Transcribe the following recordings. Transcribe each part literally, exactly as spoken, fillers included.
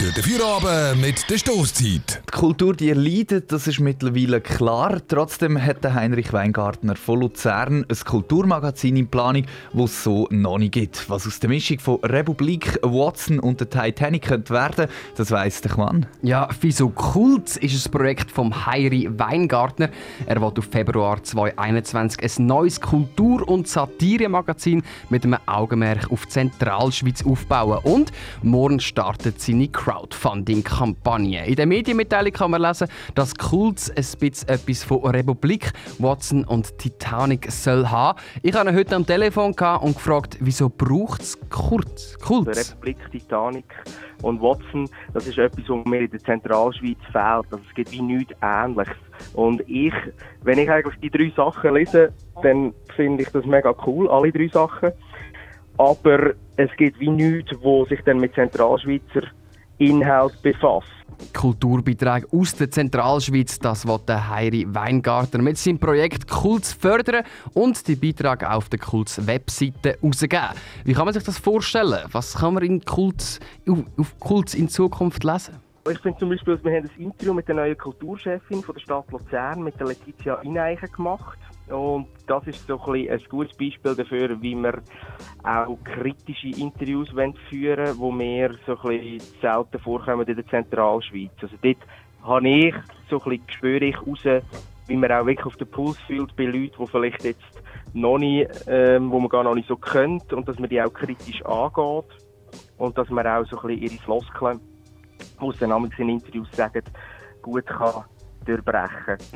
Durch den Feierabend mit der Stosszeit. Die Kultur, die leidet, das ist mittlerweile klar. Trotzdem hat Heinrich Weingartner von Luzern ein Kulturmagazin in Planung, das es so noch nicht gibt. Was aus der Mischung von Republik, Watson und der Titanic könnte werden, das weiss der Mann. Ja, Fiiso Kult ist ein Projekt von Heinrich Weingartner. Er will auf Februar zweitausendeinundzwanzig ein neues Kultur- und Satiremagazin mit einem Augenmerk auf die Zentralschweiz aufbauen. Und morgen startet seine Crowdfunding-Kampagne. In der Medienmitteilung kann man lesen, dass Kultz ein bisschen etwas von Republik, Watson und Titanic soll haben. Ich habe ihn heute am Telefon und gefragt, wieso braucht es Kultz? Republik, Titanic und Watson, das ist etwas, was mir in der Zentralschweiz fehlt. Also es gibt wie nichts Ähnliches. Und ich, wenn ich eigentlich die drei Sachen lese, dann finde ich das mega cool, alle drei Sachen. Aber es gibt wie nichts, wo sich dann mit Zentralschweizer Inhalt befasst. Kulturbeiträge aus der Zentralschweiz, das will der Heinrich Weingartner mit seinem Projekt Kultz fördern und die Beiträge auf der Kultz-Webseite herausgeben. Wie kann man sich das vorstellen? Was kann man in Kultz, auf Kultz in Zukunft lesen? Ich finde zum Beispiel, wir haben ein Interview mit der neuen Kulturchefin von der Stadt Luzern, mit der Laetitia Ineichen, gemacht. Und das ist so ein, ein gutes Beispiel dafür, wie wir auch kritische Interviews führen wollen, die mir so ein selten vorkommen in der Zentralschweiz. Also dort habe ich so ein spüre ich raus, wie man auch wirklich auf den Puls fühlt bei Leuten, die vielleicht jetzt noch nicht, ähm, wo man gar noch nicht so kennt, und dass man die auch kritisch angeht und dass man auch so ein bisschen ihre Floskeln, die sie in Interviews sagen, gut kann.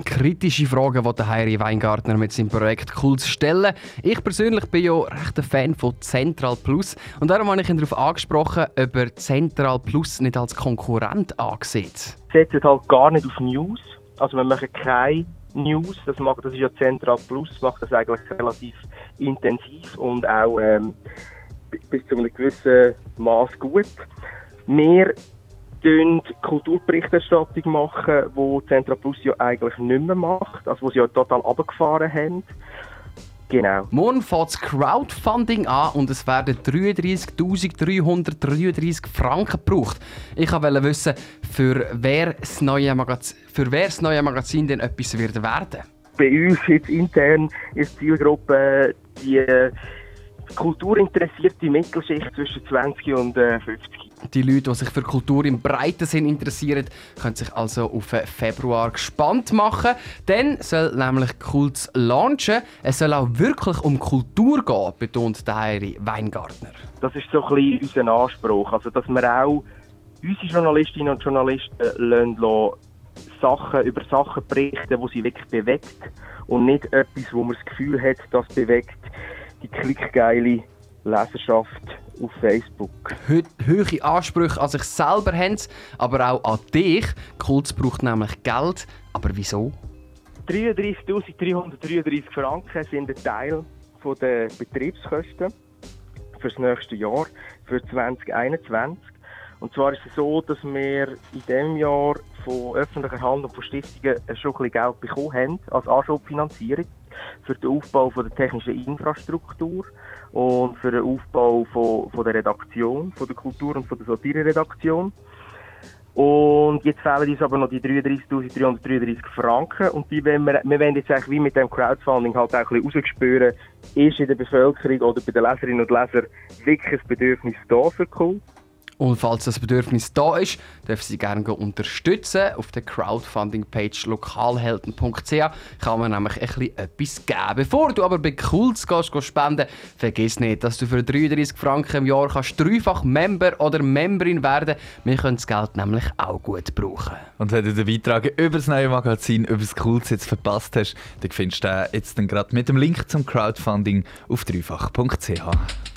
Kritische Fragen, die Heinrich Weingartner mit seinem Projekt Kultz stellen. Ich persönlich bin ja recht ein Fan von Zentralplus und darum habe ich ihn darauf angesprochen, ob er Zentralplus nicht als Konkurrent ansieht. Setzt halt gar nicht auf News. Also wir machen keine News. Das macht, das ist ja Zentralplus, macht das eigentlich relativ intensiv und auch ähm, bis zu einem gewissen Maß gut. Wir Wir Kulturberichterstattung machen, die Zentralplus ja eigentlich nicht mehr macht, also wo sie ja total runtergefahren haben. Genau. Morgen fängt das Crowdfunding an und es werden dreiunddreissig'000 Franken gebraucht. Ich wollte wissen, für wer das neue Magazin, für wer das neue Magazin denn etwas wird werden. Bei uns jetzt intern ist die Zielgruppe die kulturinteressierte Mittelschicht zwischen zwanzig und fünfzig. Die Leute, die sich für Kultur im breiten Sinn interessieren, können sich also auf Februar gespannt machen. Dann soll nämlich Kultz launchen. Es soll auch wirklich um Kultur gehen, betont Heinrich Weingartner. Das ist so ein bisschen unser Anspruch. Also, dass wir auch unsere Journalistinnen und Journalisten lassen, lassen, Sachen über Sachen berichten, die sie wirklich bewegt. Und nicht etwas, wo man das Gefühl hat, das bewegt die klickgeile Leserschaft auf Facebook. Heute hohe Ansprüche an sich selber haben, aber auch an dich. Kultz braucht nämlich Geld. Aber wieso? dreiunddreissig'000 Franken sind ein Teil der Betriebskosten für das nächste Jahr, für zweitausendeinundzwanzig. Und zwar ist es so, dass wir in diesem Jahr von öffentlicher Hand und von Stiftungen schon ein bisschen Geld bekommen haben als Anschubfinanzierung für den Aufbau von der technischen Infrastruktur und für den Aufbau von, von der Redaktion, von der Kultur- und von der Satire-Redaktion. Und jetzt fehlen uns aber noch die dreiunddreissig'000 Franken und die wollen wir, wir wollen jetzt eigentlich wie mit dem Crowdfunding halt auch ein bisschen rausspüren, ist in der Bevölkerung oder bei den Leserinnen und Lesern wirklich ein Bedürfnis da für Kultz? Und falls das Bedürfnis da ist, dürfen Sie gerne unterstützen. Auf der Crowdfunding-Page lokalhelden punkt c h kann man nämlich ein bisschen etwas geben. Bevor du aber bei Kultz gehst, gehst spenden, vergiss nicht, dass du für dreiunddreissig Franken im Jahr kannst dreifach Member oder Memberin werden. Wir können das Geld nämlich auch gut brauchen. Und wenn du den Beitrag über das neue Magazin, über das Kultz jetzt verpasst hast, dann findest du den jetzt dann gerade mit dem Link zum Crowdfunding auf dreifach punkt c h.